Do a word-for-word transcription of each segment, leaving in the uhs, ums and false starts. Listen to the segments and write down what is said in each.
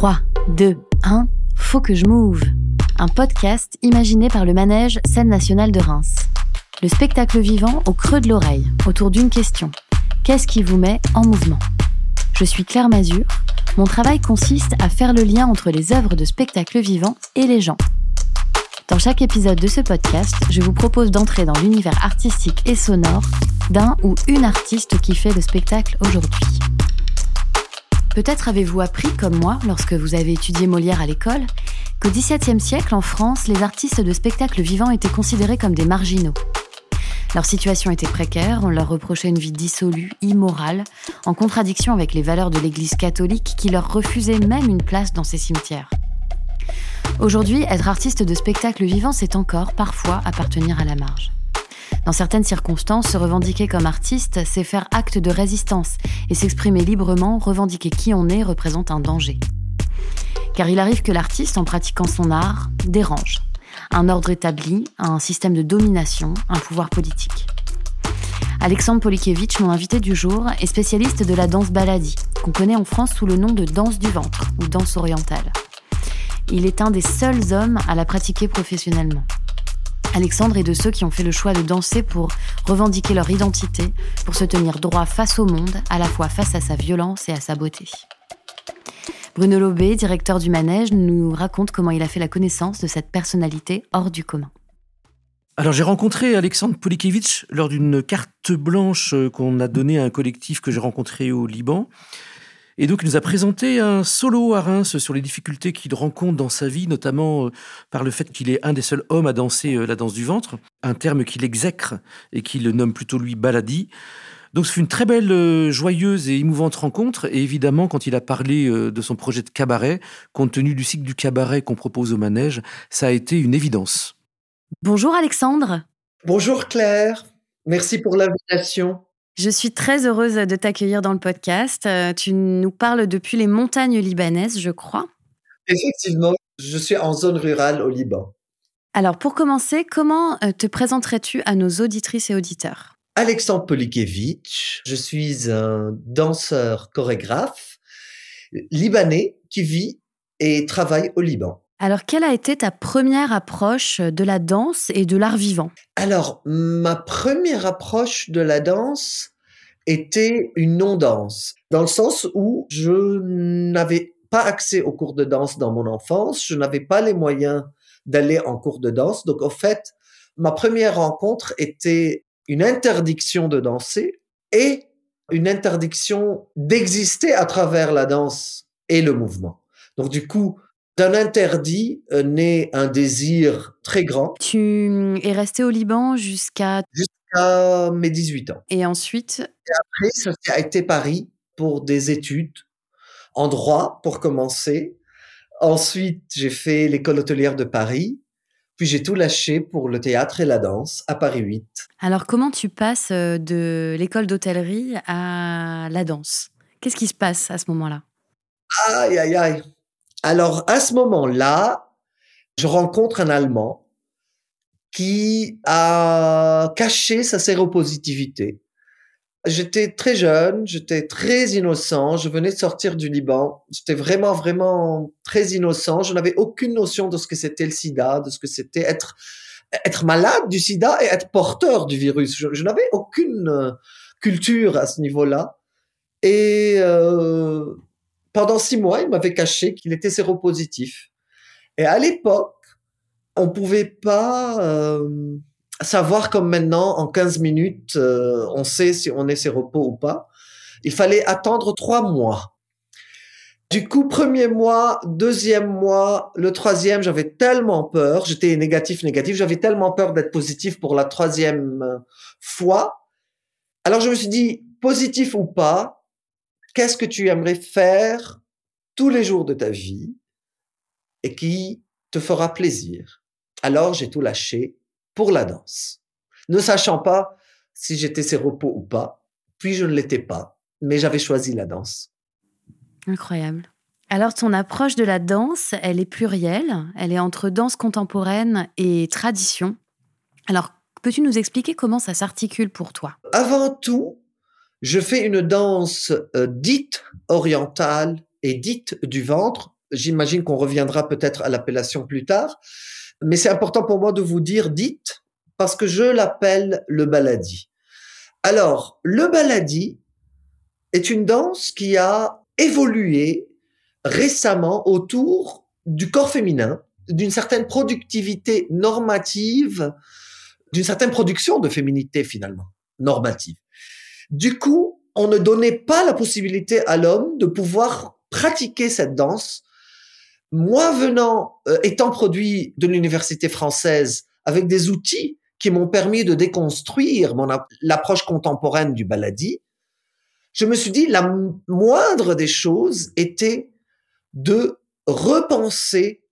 trois, deux, un, Faut que j'moove. Un podcast imaginé par le Manège, scène nationale de Reims. Le spectacle vivant au creux de l'oreille, autour d'une question. Qu'est-ce qui vous met en mouvement ? Je suis Claire Mazur. Mon travail consiste à faire le lien entre les œuvres de spectacle vivant et les gens. Dans chaque épisode de ce podcast, je vous propose d'entrer dans l'univers artistique et sonore d'un ou une artiste qui fait le spectacle aujourd'hui. Peut-être avez-vous appris, comme moi, lorsque vous avez étudié Molière à l'école, qu'au dix-septième siècle, en France, les artistes de spectacle vivant étaient considérés comme des marginaux. Leur situation était précaire, on leur reprochait une vie dissolue, immorale, en contradiction avec les valeurs de l'Église catholique qui leur refusait même une place dans ses cimetières. Aujourd'hui, être artiste de spectacle vivant, c'est encore, parfois, appartenir à la marge. Dans certaines circonstances, se revendiquer comme artiste, c'est faire acte de résistance et s'exprimer librement, revendiquer qui on est représente un danger. Car il arrive que l'artiste, en pratiquant son art, dérange. Un ordre établi, un système de domination, un pouvoir politique. Alexandre Paulikevitch, mon invité du jour, est spécialiste de la danse Baladi, qu'on connaît en France sous le nom de danse du ventre ou danse orientale. Il est un des seuls hommes à la pratiquer professionnellement. Alexandre est de ceux qui ont fait le choix de danser pour revendiquer leur identité, pour se tenir droit face au monde, à la fois face à sa violence et à sa beauté. Bruno Lobé, directeur du Manège, nous raconte comment il a fait la connaissance de cette personnalité hors du commun. Alors j'ai rencontré Alexandre Paulikevitch lors d'une carte blanche qu'on a donnée à un collectif que j'ai rencontré au Liban. Et donc, il nous a présenté un solo à Reims sur les difficultés qu'il rencontre dans sa vie, notamment par le fait qu'il est un des seuls hommes à danser la danse du ventre, un terme qu'il exècre et qu'il nomme plutôt, lui, Baladi. Donc, ce fut une très belle, joyeuse et émouvante rencontre. Et évidemment, quand il a parlé de son projet de cabaret, compte tenu du cycle du cabaret qu'on propose au Manège, ça a été une évidence. Bonjour Alexandre. Bonjour Claire. Merci pour l'invitation. Je suis très heureuse de t'accueillir dans le podcast. Tu nous parles depuis les montagnes libanaises, je crois. Effectivement, je suis en zone rurale au Liban. Alors, pour commencer, comment te présenterais-tu à nos auditrices et auditeurs ? Alexandre Paulikevitch, je suis un danseur-chorégraphe libanais qui vit et travaille au Liban. Alors, quelle a été ta première approche de la danse et de l'art vivant ? Alors, ma première approche de la danse était une non-danse, dans le sens où je n'avais pas accès aux cours de danse dans mon enfance, je n'avais pas les moyens d'aller en cours de danse. Donc, en fait, ma première rencontre était une interdiction de danser et une interdiction d'exister à travers la danse et le mouvement. Donc, du coup, d'un interdit naît un désir très grand. Tu es resté au Liban jusqu'à... Jusqu'à mes dix-huit ans. Et ensuite ? Et après, ça a été Paris pour des études en droit pour commencer. Ensuite, j'ai fait l'école hôtelière de Paris. Puis j'ai tout lâché pour le théâtre et la danse à Paris huit. Alors, comment tu passes de l'école d'hôtellerie à la danse ? Qu'est-ce qui se passe à ce moment-là ? Aïe, aïe, aïe. Alors, à ce moment-là, je rencontre un Allemand qui a caché sa séropositivité. J'étais très jeune, j'étais très innocent, je venais de sortir du Liban. J'étais vraiment, vraiment très innocent. Je n'avais aucune notion de ce que c'était le sida, de ce que c'était être, être malade du sida et être porteur du virus. Je, je n'avais aucune culture à ce niveau-là. Et... Euh, Pendant six mois, il m'avait caché qu'il était séropositif. Et à l'époque, on pouvait pas euh, savoir comme maintenant, en quinze minutes, euh, on sait si on est séropo ou pas. Il fallait attendre trois mois. Du coup, premier mois, deuxième mois, le troisième, j'avais tellement peur. J'étais négatif, négatif. J'avais tellement peur d'être positif pour la troisième fois. Alors, je me suis dit, positif ou pas, qu'est-ce que tu aimerais faire tous les jours de ta vie et qui te fera plaisir ? Alors, j'ai tout lâché pour la danse, ne sachant pas si j'étais séropo ou pas, puis je ne l'étais pas, mais j'avais choisi la danse. Incroyable. Alors, ton approche de la danse, elle est plurielle, elle est entre danse contemporaine et tradition. Alors, peux-tu nous expliquer comment ça s'articule pour toi ? Avant tout, je fais une danse euh, dite orientale et dite du ventre J'imagine qu'on reviendra peut-être à l'appellation plus tard. Mais c'est important pour moi de vous dire « dites » parce que je l'appelle le baladi. Alors, le baladi est une danse qui a évolué récemment autour du corps féminin, d'une certaine productivité normative, d'une certaine production de féminité finalement, normative. Du coup, on ne donnait pas la possibilité à l'homme de pouvoir pratiquer cette danse. Moi venant, euh, étant produit de l'université française avec des outils qui m'ont permis de déconstruire mon a- l'approche contemporaine du baladi, je me suis dit la m- moindre des choses était de repenser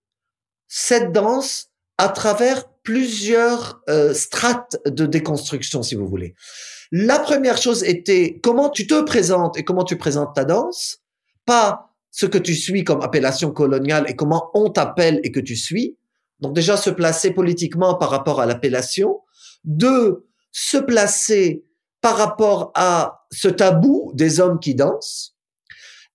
cette danse à travers plusieurs euh, strates de déconstruction, si vous voulez. La première chose était comment tu te présentes et comment tu présentes ta danse, pas ce que tu suis comme appellation coloniale et comment on t'appelle et que tu suis. Donc déjà, se placer politiquement par rapport à l'appellation. Deux, se placer par rapport à ce tabou des hommes qui dansent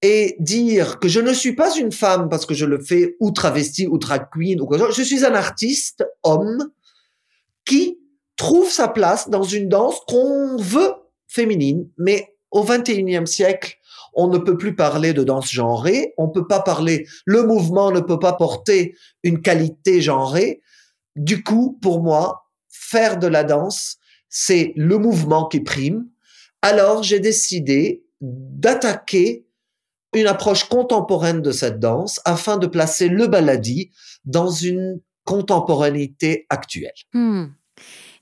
et dire que je ne suis pas une femme parce que je le fais ou travesti ou drag queen ou quoi que ce soit. Je suis un artiste homme qui trouve sa place dans une danse qu'on veut féminine, mais au vingt et unième siècle, on ne peut plus parler de danse genrée, on peut pas parler, le mouvement ne peut pas porter une qualité genrée. Du coup, pour moi, faire de la danse, c'est le mouvement qui prime. Alors, j'ai décidé d'attaquer une approche contemporaine de cette danse afin de placer le baladi dans une contemporanéité actuelle. Mmh.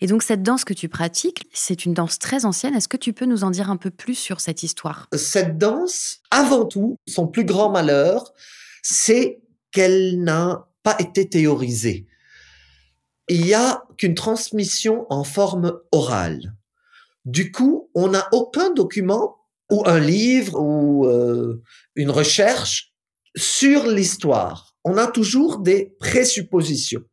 Et donc, cette danse que tu pratiques, c'est une danse très ancienne. Est-ce que tu peux nous en dire un peu plus sur cette histoire ? Cette danse, avant tout, son plus grand malheur, c'est qu'elle n'a pas été théorisée. Il n'y a qu'une transmission en forme orale. Du coup, on n'a aucun document ou un livre ou euh, une recherche sur l'histoire. On a toujours des présuppositions.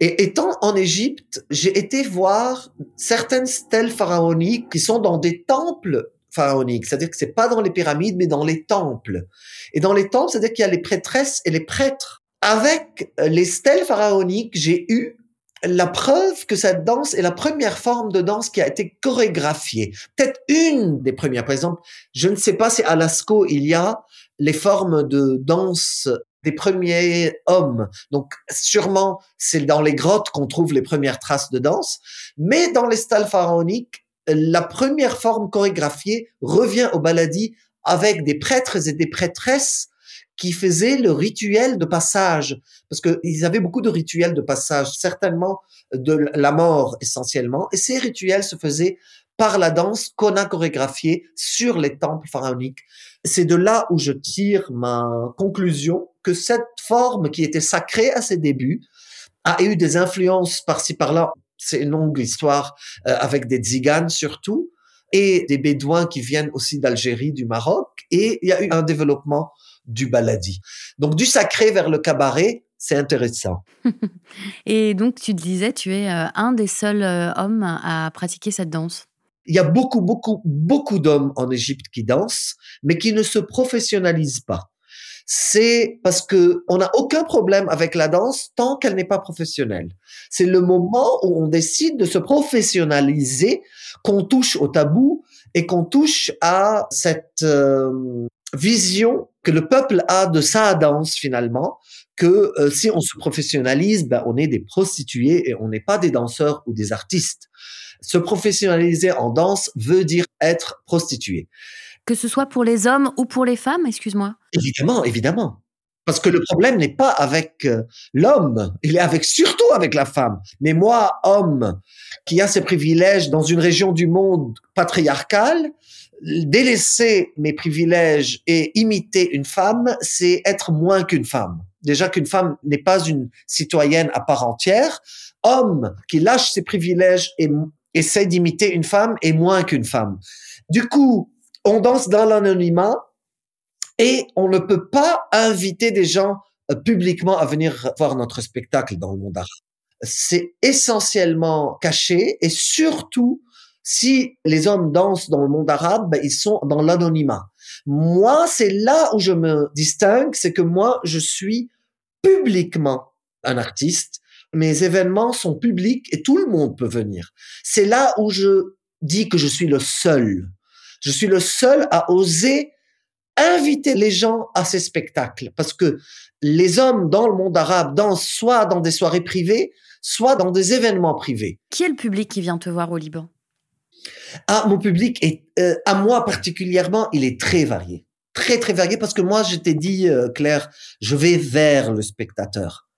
Et étant en Égypte, j'ai été voir certaines stèles pharaoniques qui sont dans des temples pharaoniques. C'est-à-dire que c'est pas dans les pyramides, mais dans les temples. Et dans les temples, c'est-à-dire qu'il y a les prêtresses et les prêtres. Avec les stèles pharaoniques, j'ai eu la preuve que cette danse est la première forme de danse qui a été chorégraphiée. Peut-être une des premières. Par exemple, je ne sais pas si à Lascaux, il y a les formes de danse des premiers hommes. Donc, sûrement, c'est dans les grottes qu'on trouve les premières traces de danse. Mais dans les stèles pharaoniques, la première forme chorégraphiée revient au baladi avec des prêtres et des prêtresses qui faisaient le rituel de passage. Parce qu'ils avaient beaucoup de rituels de passage, certainement de la mort essentiellement. Et ces rituels se faisaient par la danse qu'on a chorégraphiée sur les temples pharaoniques. C'est de là où je tire ma conclusion que cette forme qui était sacrée à ses débuts a eu des influences par-ci par-là. C'est une longue histoire euh, avec des tziganes surtout et des bédouins qui viennent aussi d'Algérie, du Maroc. Et il y a eu un développement du baladi. Donc du sacré vers le cabaret, c'est intéressant. Et donc tu disais, tu es euh, un des seuls euh, hommes à pratiquer cette danse. Il y a beaucoup, beaucoup, beaucoup d'hommes en Égypte qui dansent, mais qui ne se professionnalisent pas. C'est parce que on n'a aucun problème avec la danse tant qu'elle n'est pas professionnelle. C'est le moment où on décide de se professionnaliser, qu'on touche au tabou et qu'on touche à cette euh, vision que le peuple a de sa danse finalement, que euh, si on se professionnalise, ben, on est des prostituées et on n'est pas des danseurs ou des artistes. Se professionnaliser en danse veut dire être prostituée. Que ce soit pour les hommes ou pour les femmes, excuse-moi. Évidemment, évidemment. Parce que le problème n'est pas avec euh, l'homme, il est avec, surtout avec la femme. Mais moi, homme, qui a ses privilèges dans une région du monde patriarcale, délaisser mes privilèges et imiter une femme, c'est être moins qu'une femme. Déjà qu'une femme n'est pas une citoyenne à part entière. Homme qui lâche ses privilèges et m- essaie d'imiter une femme est moins qu'une femme. Du coup, on danse dans l'anonymat et on ne peut pas inviter des gens euh, publiquement à venir voir notre spectacle dans le monde arabe. C'est essentiellement caché et surtout, si les hommes dansent dans le monde arabe, ben, ils sont dans l'anonymat. Moi, c'est là où je me distingue, c'est que moi, je suis publiquement un artiste. Mes événements sont publics et tout le monde peut venir. C'est là où je dis que je suis le seul. Je suis le seul à oser inviter les gens à ces spectacles. Parce que les hommes dans le monde arabe dansent soit dans des soirées privées, soit dans des événements privés. Qui est le public qui vient te voir au Liban ? Ah, mon public, est, euh, à moi particulièrement, il est très varié. Très, très varié parce que moi, je t'ai dit, euh, Claire, je vais vers le spectateur.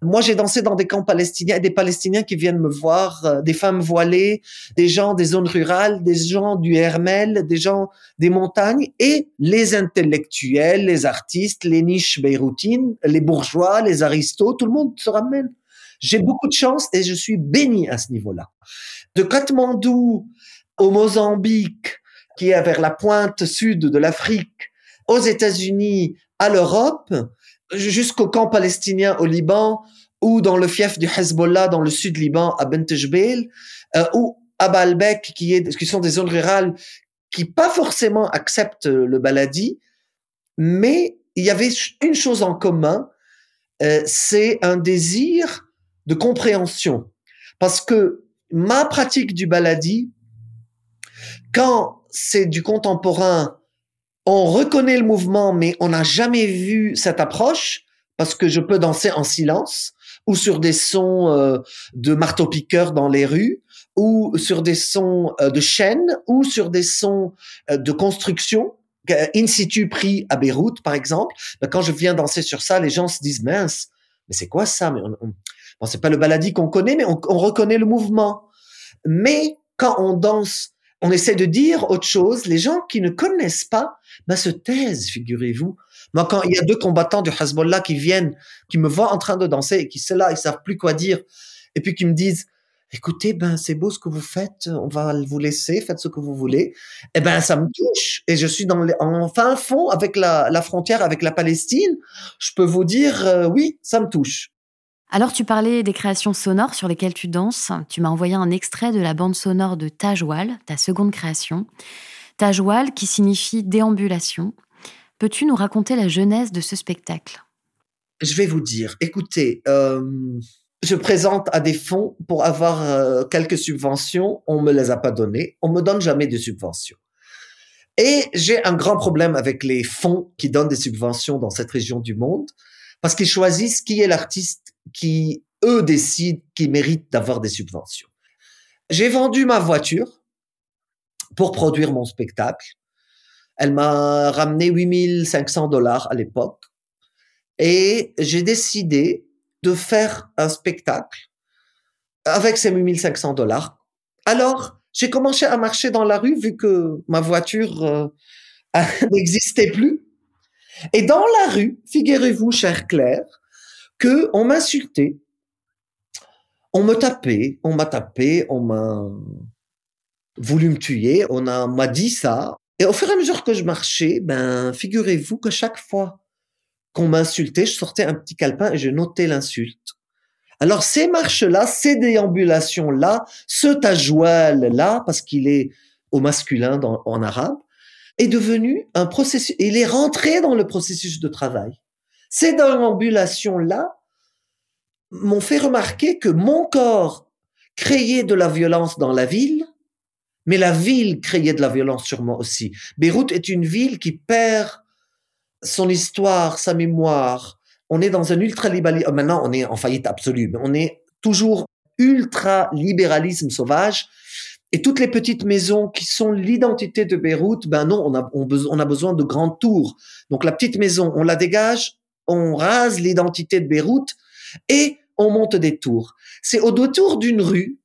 Moi, j'ai dansé dans des camps palestiniens et des Palestiniens qui viennent me voir, euh, des femmes voilées, des gens des zones rurales, des gens du Hermel, des gens des montagnes et les intellectuels, les artistes, les niches beyroutines, les bourgeois, les aristos, tout le monde se ramène. J'ai beaucoup de chance et je suis béni à ce niveau-là. De Katmandou au Mozambique, qui est vers la pointe sud de l'Afrique, aux États-Unis, à l'Europe, jusqu'au camp palestinien au Liban, ou dans le fief du Hezbollah dans le sud Liban, à Bent Jebel, euh, ou à Baalbek, qui, est, qui sont des zones rurales qui pas forcément acceptent le baladi, mais il y avait une chose en commun, euh, c'est un désir de compréhension. Parce que ma pratique du baladi, quand c'est du contemporain, on reconnaît le mouvement, mais on n'a jamais vu cette approche, parce que je peux danser en silence, ou sur des sons euh, de marteau-piqueur dans les rues, ou sur des sons euh, de chaînes, ou sur des sons euh, de construction, euh, in situ pris à Beyrouth, par exemple. Ben, quand je viens danser sur ça, les gens se disent « Mince, mais c'est quoi ça ?» Mais on, on, bon, c'est pas le baladi qu'on connaît, mais on, on reconnaît le mouvement. Mais quand on danse, on essaie de dire autre chose. Les gens qui ne connaissent pas, ben, se taisent, figurez-vous. Moi, quand il y a deux combattants du Hezbollah qui viennent, qui me voient en train de danser et qui, ceux-là, ils savent plus quoi dire, et puis qui me disent, écoutez, ben, c'est beau ce que vous faites, on va vous laisser, faites ce que vous voulez. Eh ben, ça me touche. Et je suis dans les, en fin fond avec la, la frontière, avec la Palestine. Je peux vous dire, euh, oui, ça me touche. Alors, tu parlais des créations sonores sur lesquelles tu danses. Tu m'as envoyé un extrait de la bande sonore de Tajwal, ta seconde création. Tajwal, qui signifie déambulation. Peux-tu nous raconter la genèse de ce spectacle ? Je vais vous dire. Écoutez, euh, je présente à des fonds pour avoir euh, quelques subventions. On ne me les a pas données. On ne me donne jamais de subventions. Et j'ai un grand problème avec les fonds qui donnent des subventions dans cette région du monde, parce qu'ils choisissent qui est l'artiste qui, eux, décident qu'ils méritent d'avoir des subventions. J'ai vendu ma voiture pour produire mon spectacle. Elle m'a ramené huit mille cinq cents dollars à l'époque. Et j'ai décidé de faire un spectacle avec ces huit mille cinq cents dollars. Alors, j'ai commencé à marcher dans la rue vu que ma voiture euh, n'existait plus. Et dans la rue, figurez-vous, chère Claire, que on m'insultait, on me tapait, on m'a tapé, on m'a voulu me tuer, on, a, on m'a dit ça. Et au fur et à mesure que je marchais, ben, figurez-vous que chaque fois qu'on m'insultait, je sortais un petit calepin et je notais l'insulte. Alors, ces marches-là, ces déambulations-là, ce tajwal-là, parce qu'il est au masculin dans, en arabe, est devenu un processus, il est rentré dans le processus de travail. Ces déambulations-là m'ont fait remarquer que mon corps créait de la violence dans la ville, mais la ville créait de la violence sur moi aussi. Beyrouth est une ville qui perd son histoire, sa mémoire. On est dans un ultra-libéralisme. Maintenant, on est en faillite absolue, mais on est toujours ultra-libéralisme sauvage. Et toutes les petites maisons qui sont l'identité de Beyrouth, ben non, on a, on, on a besoin de grandes tours. Donc la petite maison, on la dégage, on rase l'identité de Beyrouth et on monte des tours. C'est au détour d'une rue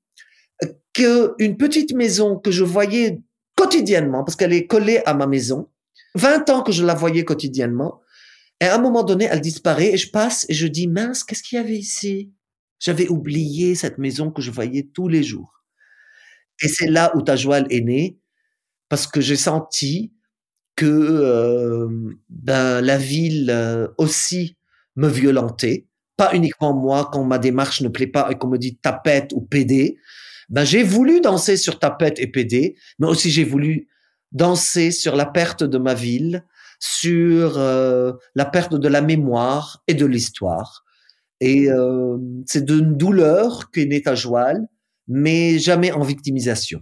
qu'une petite maison que je voyais quotidiennement, parce qu'elle est collée à ma maison, vingt ans que je la voyais quotidiennement, et à un moment donné, elle disparaît et je passe et je dis « Mince, qu'est-ce qu'il y avait ici ?» J'avais oublié cette maison que je voyais tous les jours. Et c'est là où Tajwal est né, parce que j'ai senti que euh, ben, la ville euh, aussi me violentait, pas uniquement moi, quand ma démarche ne plaît pas et qu'on me dit tapette ou pédé. Ben, j'ai voulu danser sur tapette et pédé, mais aussi j'ai voulu danser sur la perte de ma ville, sur euh, la perte de la mémoire et de l'histoire. Et euh, c'est d'une douleur qu'est née Tajwal, mais jamais en victimisation.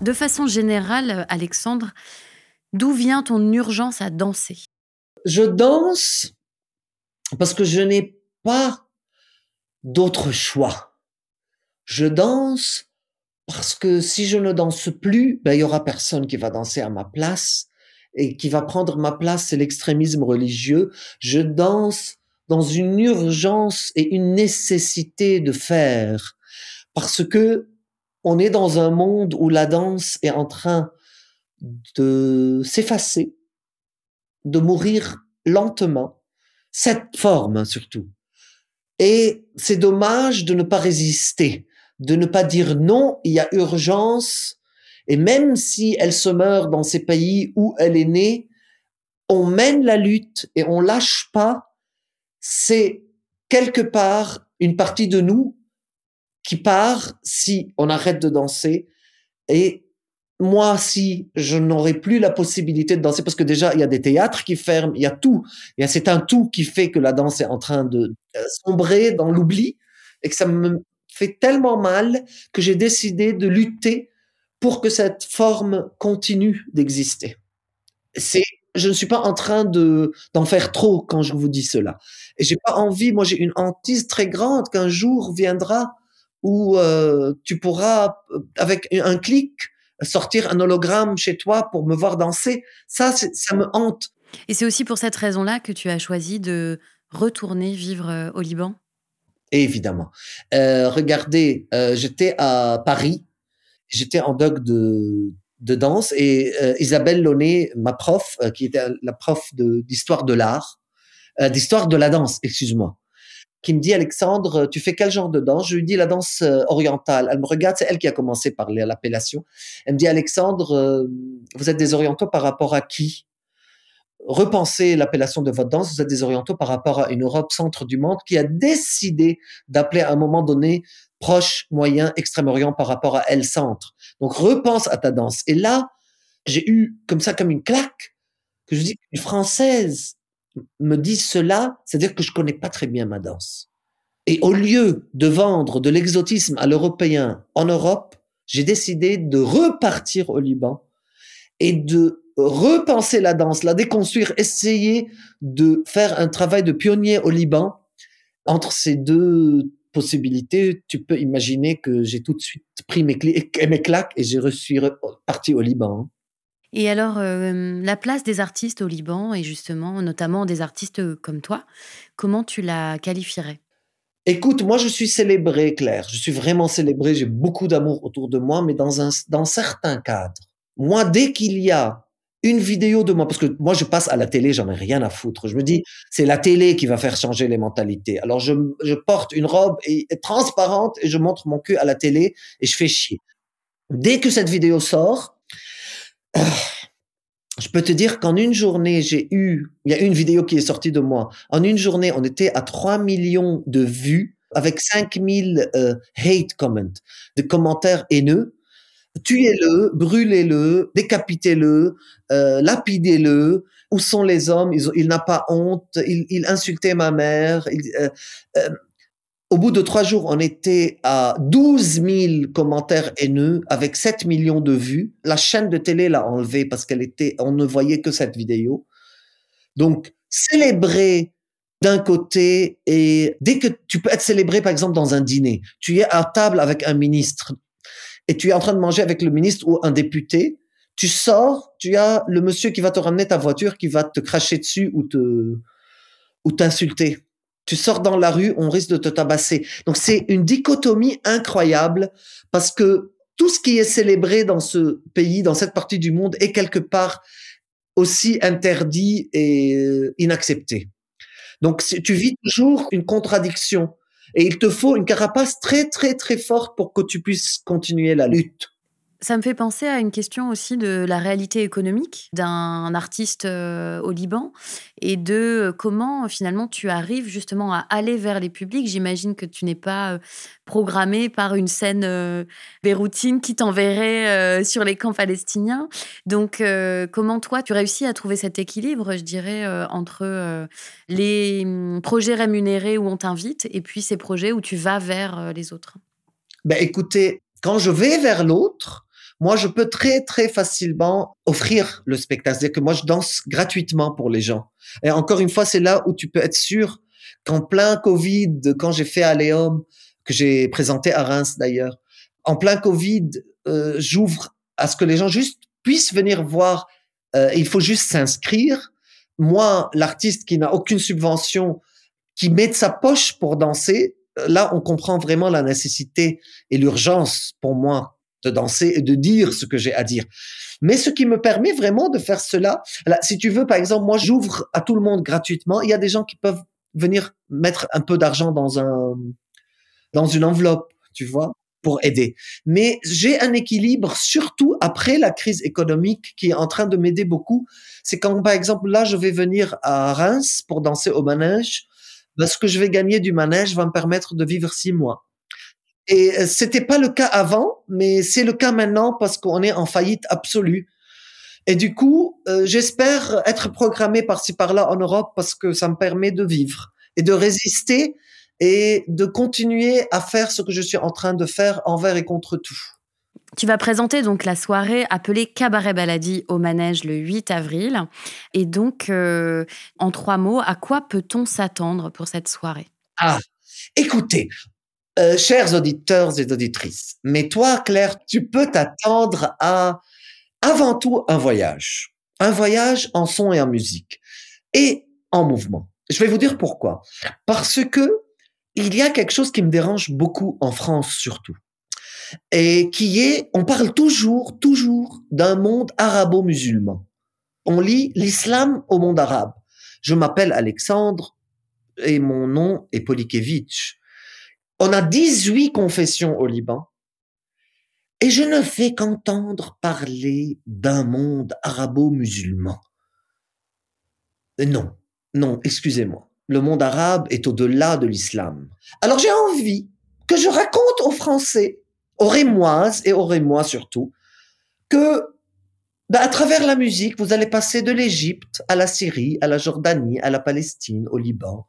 De façon générale, Alexandre, d'où vient ton urgence à danser ? Je danse parce que je n'ai pas d'autre choix. Je danse parce que si je ne danse plus, ben, il y aura personne qui va danser à ma place et qui va prendre ma place, c'est l'extrémisme religieux. Je danse dans une urgence et une nécessité de faire parce que on est dans un monde où la danse est en train de s'effacer, de mourir lentement, cette forme surtout. Et c'est dommage de ne pas résister, de ne pas dire non, il y a urgence, et même si elle se meurt dans ces pays où elle est née, on mène la lutte et on lâche pas, c'est quelque part une partie de nous qui part si on arrête de danser. Et moi, si je n'aurais plus la possibilité de danser, parce que déjà, il y a des théâtres qui ferment, il y a tout. Et c'est un tout qui fait que la danse est en train de sombrer dans l'oubli et que ça me fait tellement mal que j'ai décidé de lutter pour que cette forme continue d'exister. C'est, je ne suis pas en train de, d'en faire trop quand je vous dis cela. Et j'ai pas envie, moi j'ai une hantise très grande qu'un jour viendra où euh, tu pourras, avec un clic, sortir un hologramme chez toi pour me voir danser. Ça, ça me hante. Et c'est aussi pour cette raison-là que tu as choisi de retourner vivre au Liban ? Évidemment. Euh, regardez, euh, j'étais à Paris, j'étais en doc de, de danse, et euh, Isabelle Lonnet, ma prof, euh, qui était la prof de, d'histoire de l'art, euh, d'histoire de la danse, excuse-moi, qui me dit « Alexandre, tu fais quel genre de danse ?» Je lui dis « La danse orientale. » Elle me regarde, c'est elle qui a commencé par l'appellation. Elle me dit « Alexandre, vous êtes des orientaux par rapport à qui ? Repensez l'appellation de votre danse, vous êtes des orientaux par rapport à une Europe centre du monde qui a décidé d'appeler à un moment donné proche, moyen, Extrême-Orient par rapport à elle centre. Donc repense à ta danse. » Et là, j'ai eu comme ça, comme une claque, que je dis « Une Française !» me dit cela, c'est-à-dire que je connais pas très bien ma danse. Et au lieu de vendre de l'exotisme à l'Européen en Europe, j'ai décidé de repartir au Liban et de repenser la danse, la déconstruire, essayer de faire un travail de pionnier au Liban. Entre ces deux possibilités, tu peux imaginer que j'ai tout de suite pris mes, clés, mes claques et je suis reparti au Liban. Et alors, euh, la place des artistes au Liban, et justement, notamment des artistes comme toi, comment tu la qualifierais ? Écoute, moi, je suis célébré, Claire. Je suis vraiment célébré. J'ai beaucoup d'amour autour de moi, mais dans, un, dans certains cadres. Moi, dès qu'il y a une vidéo de moi, parce que moi, je passe à la télé, j'en ai rien à foutre. Je me dis, c'est la télé qui va faire changer les mentalités. Alors, je, je porte une robe et, et transparente et je montre mon cul à la télé et je fais chier. Dès que cette vidéo sort... Je peux te dire qu'en une journée, j'ai eu, il y a une vidéo qui est sortie de moi. En une journée, on était à trois millions de vues avec cinq mille euh, hate comments, de commentaires haineux. Tuez-le, brûlez-le, décapitez-le, euh, lapidez-le. Où sont les hommes? Il, il n'a pas honte. Il, il insultait ma mère. Il, euh, euh, au bout de trois jours, on était à douze mille commentaires haineux avec sept millions de vues. La chaîne de télé l'a enlevée parce qu'elle était, on ne voyait que cette vidéo. Donc, célébrer d'un côté, et dès que tu peux être célébré, par exemple, dans un dîner, tu es à table avec un ministre et tu es en train de manger avec le ministre ou un député, tu sors, tu as le monsieur qui va te ramener ta voiture, qui va te cracher dessus ou te, ou t'insulter. Tu sors dans la rue, on risque de te tabasser. Donc, c'est une dichotomie incroyable parce que tout ce qui est célébré dans ce pays, dans cette partie du monde, est quelque part aussi interdit et inaccepté. Donc, tu vis toujours une contradiction et il te faut une carapace très, très, très forte pour que tu puisses continuer la lutte. Ça me fait penser à une question aussi de la réalité économique d'un artiste au Liban et de comment, finalement, tu arrives justement à aller vers les publics. J'imagine que tu n'es pas programmé par une scène béroutine qui t'enverrait sur les camps palestiniens. Donc, comment toi, tu réussis à trouver cet équilibre, je dirais, entre les projets rémunérés où on t'invite et puis ces projets où tu vas vers les autres? Ben, écoutez, quand je vais vers l'autre, moi, je peux très, très facilement offrir le spectacle. C'est-à-dire que moi, je danse gratuitement pour les gens. Et encore une fois, c'est là où tu peux être sûr qu'en plein Covid, quand j'ai fait Aléum, que j'ai présenté à Reims d'ailleurs, en plein Covid, euh, j'ouvre à ce que les gens juste puissent venir voir. Euh, il faut juste s'inscrire. Moi, l'artiste qui n'a aucune subvention, qui met de sa poche pour danser, là, on comprend vraiment la nécessité et l'urgence pour moi de danser et de dire ce que j'ai à dire. Mais ce qui me permet vraiment de faire cela, là, si tu veux, par exemple, moi, j'ouvre à tout le monde gratuitement. Il y a des gens qui peuvent venir mettre un peu d'argent dans un, dans une enveloppe, tu vois, pour aider. Mais j'ai un équilibre, surtout après la crise économique qui est en train de m'aider beaucoup. C'est quand, par exemple, là, je vais venir à Reims pour danser au Manège. Ce que je vais gagner du Manège va me permettre de vivre six mois. Et c'était pas le cas avant, mais c'est le cas maintenant parce qu'on est en faillite absolue. Et du coup, euh, j'espère être programmé par-ci par-là en Europe parce que ça me permet de vivre et de résister et de continuer à faire ce que je suis en train de faire envers et contre tout. Tu vas présenter donc la soirée appelée Cabaret Baladi au Manège le huit avril. Et donc, euh, en trois mots, à quoi peut-on s'attendre pour cette soirée? Ah, écoutez, euh, chers auditeurs et auditrices, mais toi, Claire, tu peux t'attendre à, avant tout, un voyage. Un voyage en son et en musique. Et en mouvement. Je vais vous dire pourquoi. Parce que il y a quelque chose qui me dérange beaucoup en France, surtout. Et qui est, on parle toujours, toujours d'un monde arabo-musulman. On lit l'islam au monde arabe. Je m'appelle Alexandre et mon nom est Paulikevitch. On a dix-huit confessions au Liban et je ne fais qu'entendre parler d'un monde arabo-musulman. Non, non, excusez-moi. Le monde arabe est au-delà de l'islam. Alors j'ai envie que je raconte aux Français, aux Rémoises et aux Rémois surtout, que bah, à travers la musique, vous allez passer de l'Égypte à la Syrie, à la Jordanie, à la Palestine, au Liban.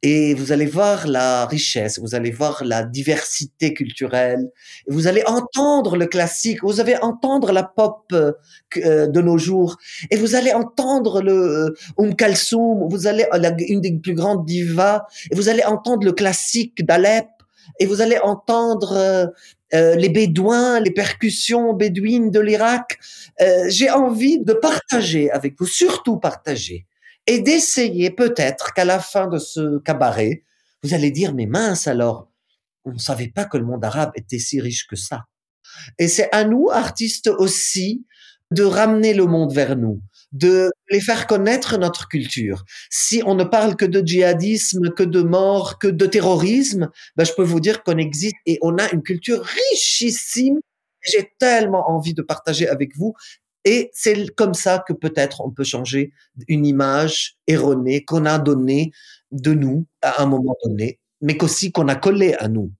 Et vous allez voir la richesse, vous allez voir la diversité culturelle, vous allez entendre le classique, vous allez entendre la pop euh, de nos jours, et vous allez entendre le euh, Oum Kalsoum, vous allez, la, une des plus grandes divas, et vous allez entendre le classique d'Alep, et vous allez entendre euh, euh, les bédouins, les percussions bédouines de l'Irak. Euh, j'ai envie de partager avec vous, surtout partager, et d'essayer peut-être qu'à la fin de ce cabaret, vous allez dire « Mais mince alors, on ne savait pas que le monde arabe était si riche que ça. » Et c'est à nous, artistes aussi, de ramener le monde vers nous, de les faire connaître notre culture. Si on ne parle que de djihadisme, que de mort, que de terrorisme, ben je peux vous dire qu'on existe et on a une culture richissime. J'ai tellement envie de partager avec vous et c'est comme ça que peut-être on peut changer une image erronée qu'on a donnée de nous à un moment donné mais qu'aussi qu'on a collé à nous.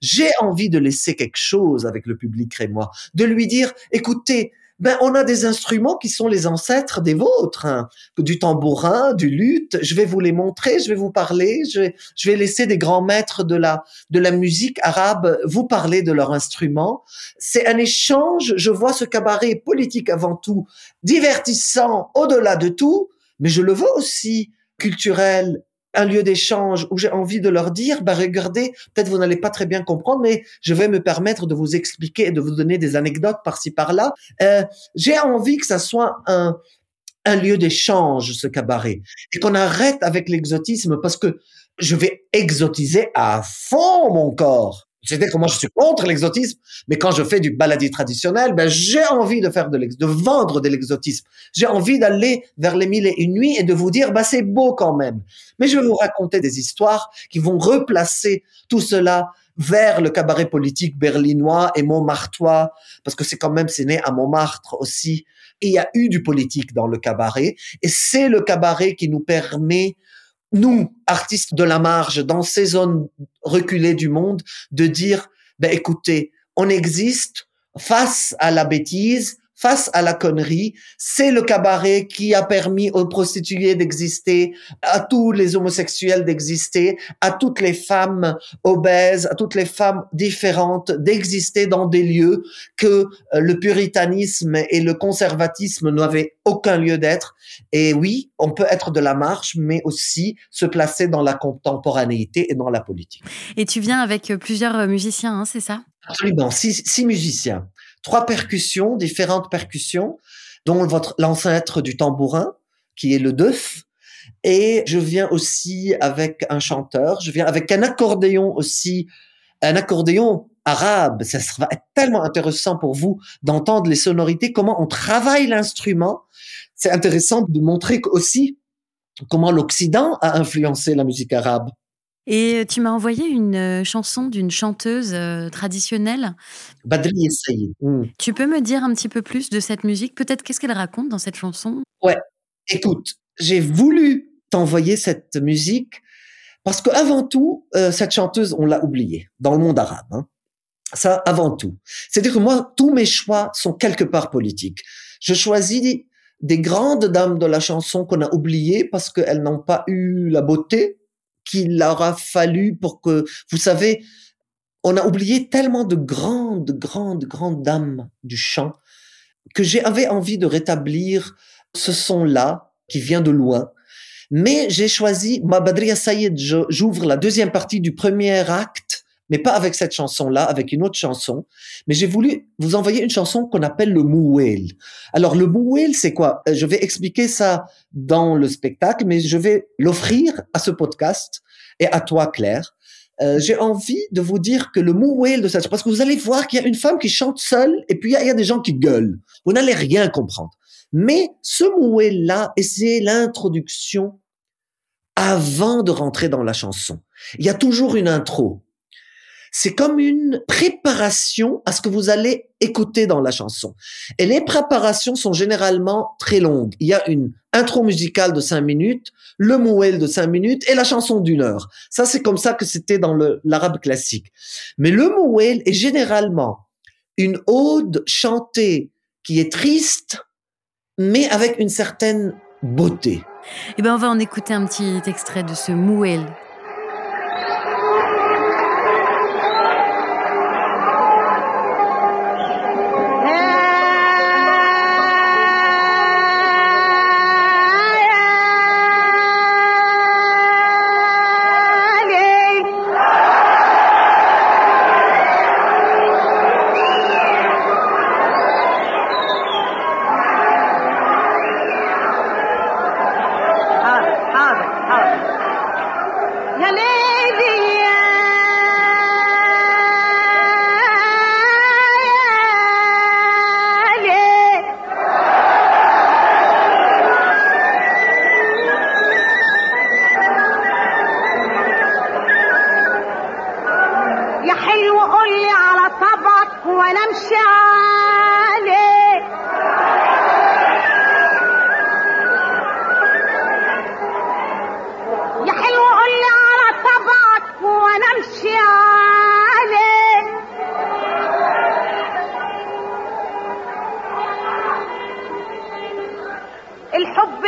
J'ai envie de laisser quelque chose avec le public rémois, de lui dire, écoutez, ben on a des instruments qui sont les ancêtres des vôtres, hein, du tambourin, du luth. Je vais vous les montrer, je vais vous parler, je vais, je vais laisser des grands maîtres de la de la musique arabe vous parler de leurs instruments. C'est un échange. Je vois ce cabaret politique avant tout, divertissant au-delà de tout, mais je le veux aussi culturel. Un lieu d'échange où j'ai envie de leur dire, bah regardez, peut-être vous n'allez pas très bien comprendre, mais je vais me permettre de vous expliquer et de vous donner des anecdotes par-ci par-là. Euh, j'ai envie que ça soit un un lieu d'échange, ce cabaret, et qu'on arrête avec l'exotisme, parce que je vais exotiser à fond mon corps. C'est-à-dire que moi je suis contre l'exotisme, mais quand je fais du baladi traditionnel, ben j'ai envie de faire de l'ex, de vendre de l'exotisme. J'ai envie d'aller vers les mille et une nuits et de vous dire, ben c'est beau quand même. Mais je vais vous raconter des histoires qui vont replacer tout cela vers le cabaret politique berlinois et montmartois, parce que c'est quand même, c'est né à Montmartre aussi. Et il y a eu du politique dans le cabaret, et c'est le cabaret qui nous permet, nous, artistes de la marge, dans ces zones reculées du monde, de dire, ben écoutez, on existe face à la bêtise, face à la connerie. C'est le cabaret qui a permis aux prostituées d'exister, à tous les homosexuels d'exister, à toutes les femmes obèses, à toutes les femmes différentes d'exister dans des lieux que le puritanisme et le conservatisme n'avaient aucun lieu d'être. Et oui, on peut être de la marche, mais aussi se placer dans la contemporanéité et dans la politique. Et tu viens avec plusieurs musiciens, hein, c'est ça? Absolument, six, six musiciens. Trois percussions, différentes percussions, dont votre, l'ancêtre du tambourin, qui est le deuf. Et je viens aussi avec un chanteur, je viens avec un accordéon aussi, un accordéon arabe. Ça va être tellement intéressant pour vous d'entendre les sonorités, comment on travaille l'instrument. C'est intéressant de montrer aussi comment l'Occident a influencé la musique arabe. Et tu m'as envoyé une chanson d'une chanteuse traditionnelle. Badria Essaied. Mm. Tu peux me dire un petit peu plus de cette musique? Peut-être qu'est-ce qu'elle raconte dans cette chanson? Ouais, écoute, j'ai voulu t'envoyer cette musique parce qu'avant tout, euh, cette chanteuse, on l'a oubliée dans le monde arabe. Hein. Ça, avant tout. C'est-à-dire que moi, tous mes choix sont quelque part politiques. Je choisis des grandes dames de la chanson qu'on a oubliées parce qu'elles n'ont pas eu la beauté qu'il aura fallu pour que, vous savez, on a oublié tellement de grandes, grandes, grandes dames du chant que j'avais envie de rétablir ce son-là qui vient de loin. Mais j'ai choisi ma Badria Essaied, j'ouvre la deuxième partie du premier acte, mais pas avec cette chanson-là, avec une autre chanson. Mais j'ai voulu vous envoyer une chanson qu'on appelle le Mouëlle. Alors le Mouëlle, c'est quoi? Je vais expliquer ça dans le spectacle, mais je vais l'offrir à ce podcast et à toi, Claire. Euh, j'ai envie de vous dire que le Mouëlle de cette, parce que vous allez voir qu'il y a une femme qui chante seule et puis il y, y a des gens qui gueulent. Vous n'allez rien comprendre. Mais ce Mouëlle-là, et c'est l'introduction avant de rentrer dans la chanson. Il y a toujours une intro. C'est comme une préparation à ce que vous allez écouter dans la chanson. Et les préparations sont généralement très longues. Il y a une intro musicale de cinq minutes, le Mouëlle de cinq minutes et la chanson d'une heure. Ça, c'est comme ça que c'était dans le, l'arabe classique. Mais le Mouëlle est généralement une ode chantée qui est triste, mais avec une certaine beauté. Eh ben, on va en écouter un petit extrait de ce Mouëlle.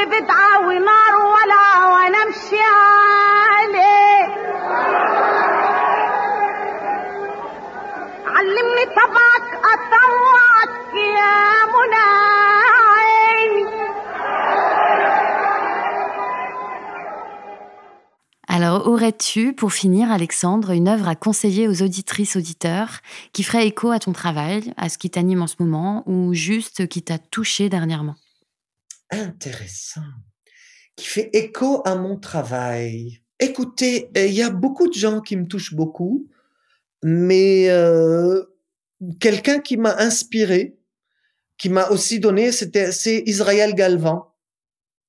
بدعة ونار ولا وانا امشي عليه. علمني طبعك اطوعك يا منى عيني. Alors, aurais-tu, pour finir, Alexandre, une œuvre à conseiller aux auditrices, auditeurs, qui ferait écho à ton travail, à ce qui t'anime en ce moment, ou juste qui t'a touché dernièrement ? Intéressant. Qui fait écho à mon travail. Écoutez, il y a beaucoup de gens qui me touchent beaucoup, mais euh, quelqu'un qui m'a inspiré, qui m'a aussi donné, c'était, c'est Israël Galvan.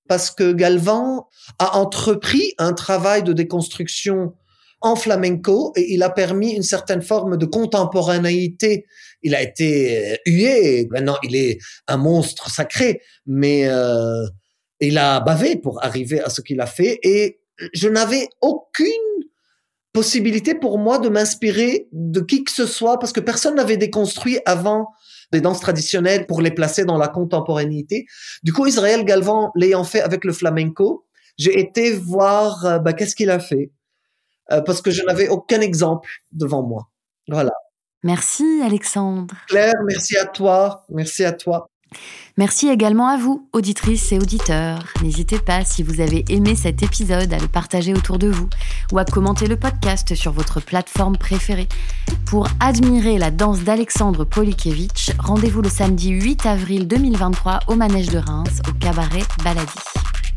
Parce que Galvan a entrepris un travail de déconstruction en flamenco et il a permis une certaine forme de contemporanéité. Il a été hué, maintenant il est un monstre sacré, mais euh, il a bavé pour arriver à ce qu'il a fait. Et je n'avais aucune possibilité pour moi de m'inspirer de qui que ce soit, parce que personne n'avait déconstruit avant des danses traditionnelles pour les placer dans la contemporanéité. Du coup, Israël Galvan, l'ayant fait avec le flamenco, j'ai été voir euh, bah, qu'est-ce qu'il a fait, euh, parce que je n'avais aucun exemple devant moi. Voilà. Merci Alexandre. Claire, merci à toi. Merci à toi. Merci également à vous, auditrices et auditeurs. N'hésitez pas, si vous avez aimé cet épisode, à le partager autour de vous ou à commenter le podcast sur votre plateforme préférée. Pour admirer la danse d'Alexandre Paulikevitch, rendez-vous le samedi huit avril deux mille vingt-trois au Manège de Reims, au Cabaret Baladi.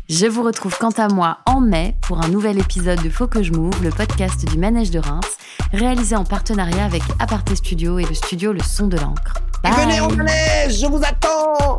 Je vous retrouve quant à moi en mai pour un nouvel épisode de Faut que j'moove, le podcast du Manège de Reims, réalisé en partenariat avec Aparté Studio et le studio Le Son de l'Encre. Bye. Venez au Manège, je vous attends.